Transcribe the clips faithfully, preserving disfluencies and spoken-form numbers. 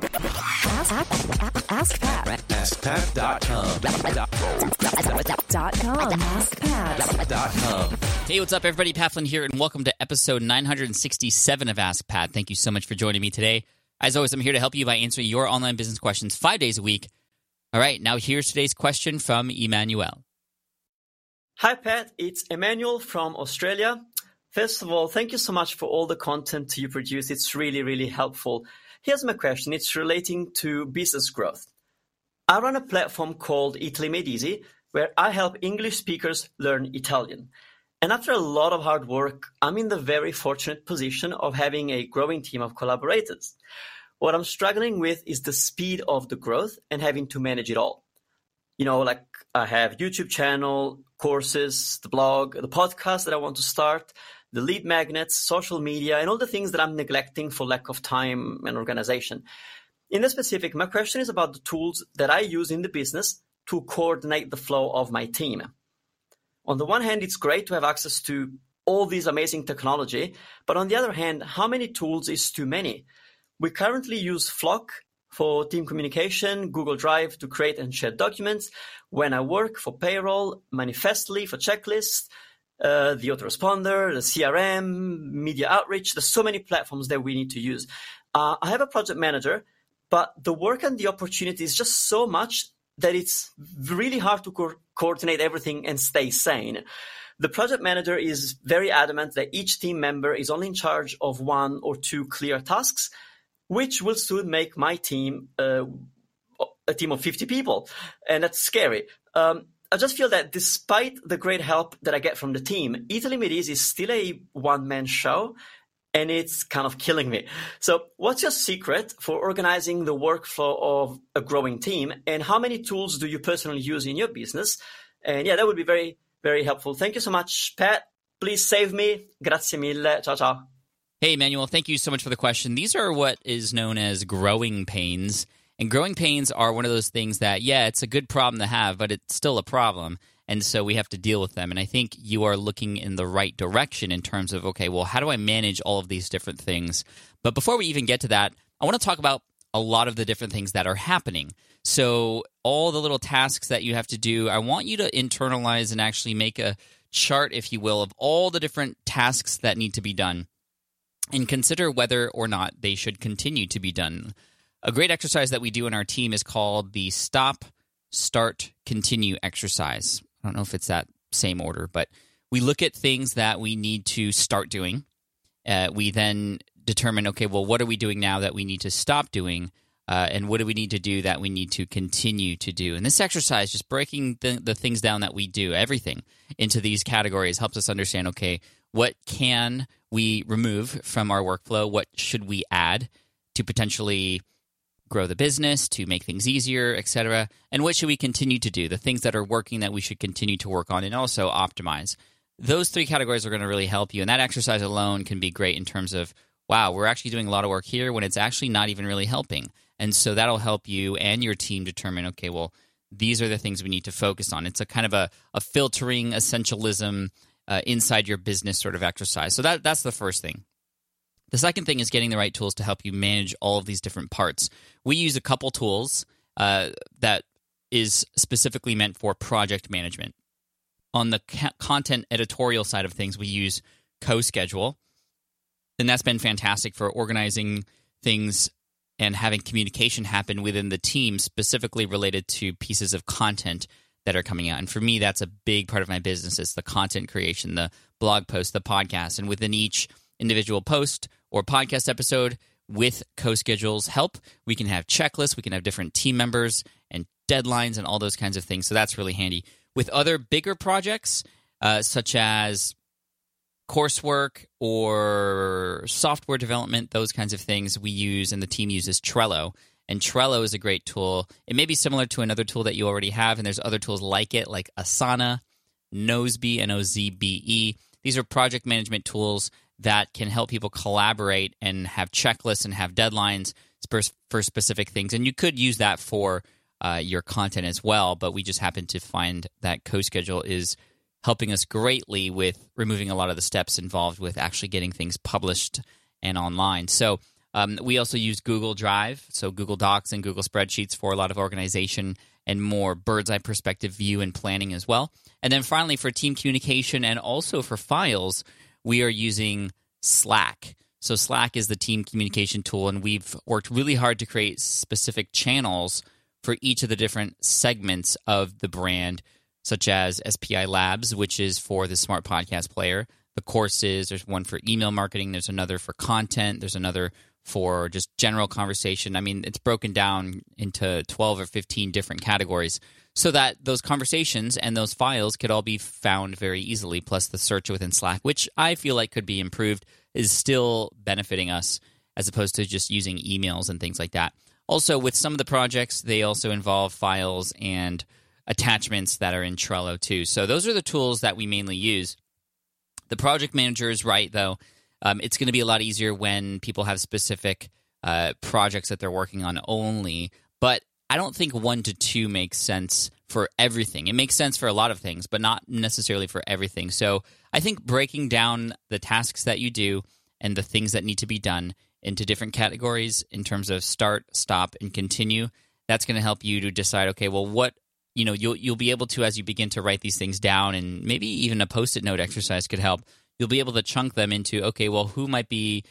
Ask, ask, ask Pat. ask pat dot com ask pat dot com Hey, what's up, everybody? Pat Flynn here, and welcome to episode nine hundred sixty-seven of Ask Pat. Thank you so much for joining me today. As always, I'm here to help you by answering your online business questions five days a week. All right, now here's today's question from Emmanuel. Hi, Pat. It's Emmanuel from Australia. First of all, thank you so much for all the content you produce. It's really, really helpful. Here's my question. It's relating to business growth. I run a platform called Italy Made Easy, where I help English speakers learn Italian. And after a lot of hard work, I'm in the very fortunate position of having a growing team of collaborators. What I'm struggling with is the speed of the growth and having to manage it all. You know, like I have YouTube channel, courses, the blog, the podcast that I want to start, the lead magnets, social media, and all the things that I'm neglecting for lack of time and organization. In the specific, my question is about the tools that I use in the business to coordinate the flow of my team. On the one hand, it's great to have access to all these amazing technology, but on the other hand, how many tools is too many? We currently use Flock for team communication, Google Drive to create and share documents, WhenIWork for payroll, Manifestly for checklists, Uh, the autoresponder, the C R M, media outreach. There's so many platforms that we need to use. Uh, I have a project manager, but the work and the opportunity is just so much that it's really hard to co- coordinate everything and stay sane. The project manager is very adamant that each team member is only in charge of one or two clear tasks, which will soon make my team uh, a team of fifty people. And that's scary. Um, I just feel that despite the great help that I get from the team, Italy Made Easy is still a one-man show, and it's kind of killing me. So what's your secret for organizing the workflow of a growing team, and how many tools do you personally use in your business? And yeah, that would be very, very helpful. Thank you so much, Pat. Please save me. Grazie mille. Ciao, ciao. Hey, Emmanuel, thank you so much for the question. These are what is known as growing pains. And growing pains are one of those things that, yeah, it's a good problem to have, but it's still a problem, and so we have to deal with them. And I think you are looking in the right direction in terms of, okay, well, how do I manage all of these different things? But before we even get to that, I want to talk about a lot of the different things that are happening. So all the little tasks that you have to do, I want you to internalize and actually make a chart, if you will, of all the different tasks that need to be done, and consider whether or not they should continue to be done. A great exercise that we do in our team is called the stop, start, continue exercise. I don't know if it's that same order, but we look at things that we need to start doing. Uh, we then determine, okay, well, what are we doing now that we need to stop doing? Uh, and what do we need to do that we need to continue to do? And this exercise, just breaking the, the things down that we do, everything into these categories, helps us understand, okay, what can we remove from our workflow? What should we add to potentially grow the business, to make things easier, et cetera? And what should we continue to do? The things that are working that we should continue to work on and also optimize. Those three categories are going to really help you. And that exercise alone can be great in terms of, wow, we're actually doing a lot of work here when it's actually not even really helping. And so that'll help you and your team determine, okay, well, these are the things we need to focus on. It's a kind of a, a filtering essentialism uh, inside your business sort of exercise. So that that's the first thing. The second thing is getting the right tools to help you manage all of these different parts. We use a couple tools uh, that is specifically meant for project management. On the ca- content editorial side of things, we use CoSchedule, and that's been fantastic for organizing things and having communication happen within the team specifically related to pieces of content that are coming out. And for me, that's a big part of my business. It's the content creation, the blog post, the podcast, and within each individual post or podcast episode, with CoSchedule's help, we can have checklists, we can have different team members and deadlines and all those kinds of things. So that's really handy. With other bigger projects, uh, such as coursework or software development, those kinds of things, we use and the team uses Trello. And Trello is a great tool. It may be similar to another tool that you already have, and there's other tools like it, like Asana, Nozbe, N O Z B E. These are project management tools that can help people collaborate and have checklists and have deadlines for specific things. And you could use that for uh, your content as well, but we just happen to find that CoSchedule is helping us greatly with removing a lot of the steps involved with actually getting things published and online. So Um, we also use Google Drive, so Google Docs and Google Spreadsheets for a lot of organization and more bird's eye perspective view and planning as well. And then finally, for team communication and also for files, we are using Slack. So Slack is the team communication tool, and we've worked really hard to create specific channels for each of the different segments of the brand, such as S P I Labs, which is for the Smart Podcast Player. The courses, there's one for email marketing, there's another for content, there's another for just general conversation. I mean, it's broken down into twelve or fifteen different categories so that those conversations and those files could all be found very easily, plus the search within Slack, which I feel like could be improved, is still benefiting us as opposed to just using emails and things like that. Also, with some of the projects, they also involve files and attachments that are in Trello too. So those are the tools that we mainly use. The project manager is right, though. Um, it's going to be a lot easier when people have specific uh, projects that they're working on only. But I don't think one to two makes sense for everything. It makes sense for a lot of things, but not necessarily for everything. So I think breaking down the tasks that you do and the things that need to be done into different categories in terms of start, stop, and continue, that's going to help you to decide, okay, well, what You know, you'll you'll be able to, as you begin to write these things down, and maybe even a post-it note exercise could help, you'll be able to chunk them into, okay, well, who might be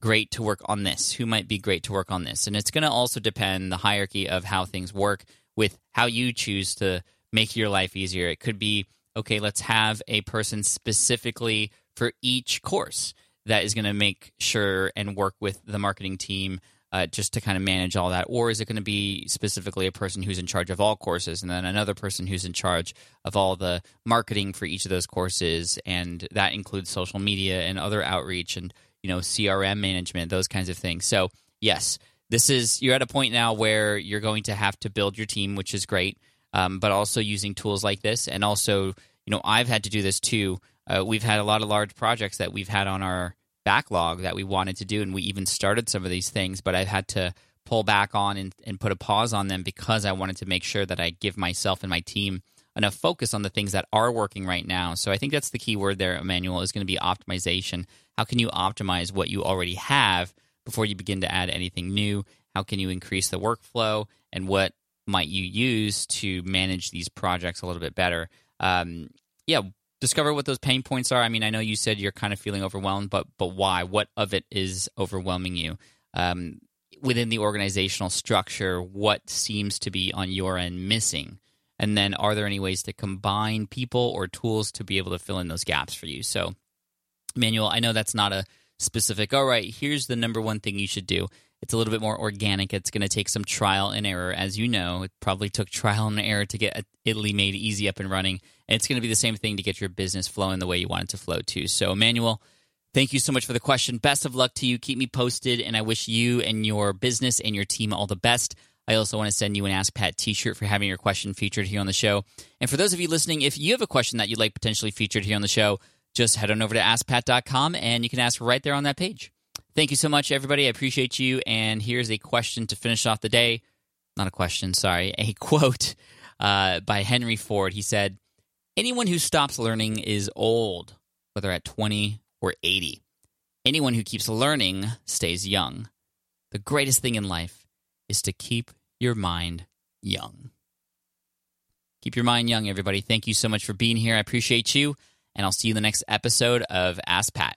great to work on this? Who might be great to work on this? And it's going to also depend the hierarchy of how things work with how you choose to make your life easier. It could be, okay, let's have a person specifically for each course that is going to make sure and work with the marketing team Uh, just to kind of manage all that? Or is it going to be specifically a person who's in charge of all courses and then another person who's in charge of all the marketing for each of those courses? And that includes social media and other outreach and, you know, C R M management, those kinds of things. So yes, this is, you're at a point now where you're going to have to build your team, which is great, um, but also using tools like this. And also, you know, I've had to do this too. Uh, we've had a lot of large projects that we've had on our backlog that we wanted to do, and we even started some of these things, but I've had to pull back on and, and put a pause on them because I wanted to make sure that I give myself and my team enough focus on the things that are working right now. So I think that's the key word there, Emmanuel, is going to be optimization. How can you optimize what you already have before you begin to add anything new? How can you increase the workflow, and what might you use to manage these projects a little bit better? Um, yeah, Discover what those pain points are. I mean, I know you said you're kind of feeling overwhelmed, but but why? What of it is overwhelming you? Um, within the organizational structure, what seems to be on your end missing? And then are there any ways to combine people or tools to be able to fill in those gaps for you? So, Emmanuel, I know that's not a specific, all right, here's the number one thing you should do. It's a little bit more organic. It's going to take some trial and error. As you know, it probably took trial and error to get Italy Made Easy up and running. And it's going to be the same thing to get your business flowing the way you want it to flow too. So, Emmanuel, thank you so much for the question. Best of luck to you. Keep me posted. And I wish you and your business and your team all the best. I also want to send you an Ask Pat t-shirt for having your question featured here on the show. And for those of you listening, if you have a question that you'd like potentially featured here on the show, just head on over to ask pat dot com and you can ask right there on that page. Thank you so much, everybody. I appreciate you. And here's a question to finish off the day. Not a question, sorry. A quote uh, by Henry Ford. He said, "Anyone who stops learning is old, whether at twenty or eighty. Anyone who keeps learning stays young. The greatest thing in life is to keep your mind young." Keep your mind young, everybody. Thank you so much for being here. I appreciate you. And I'll see you in the next episode of Ask Pat.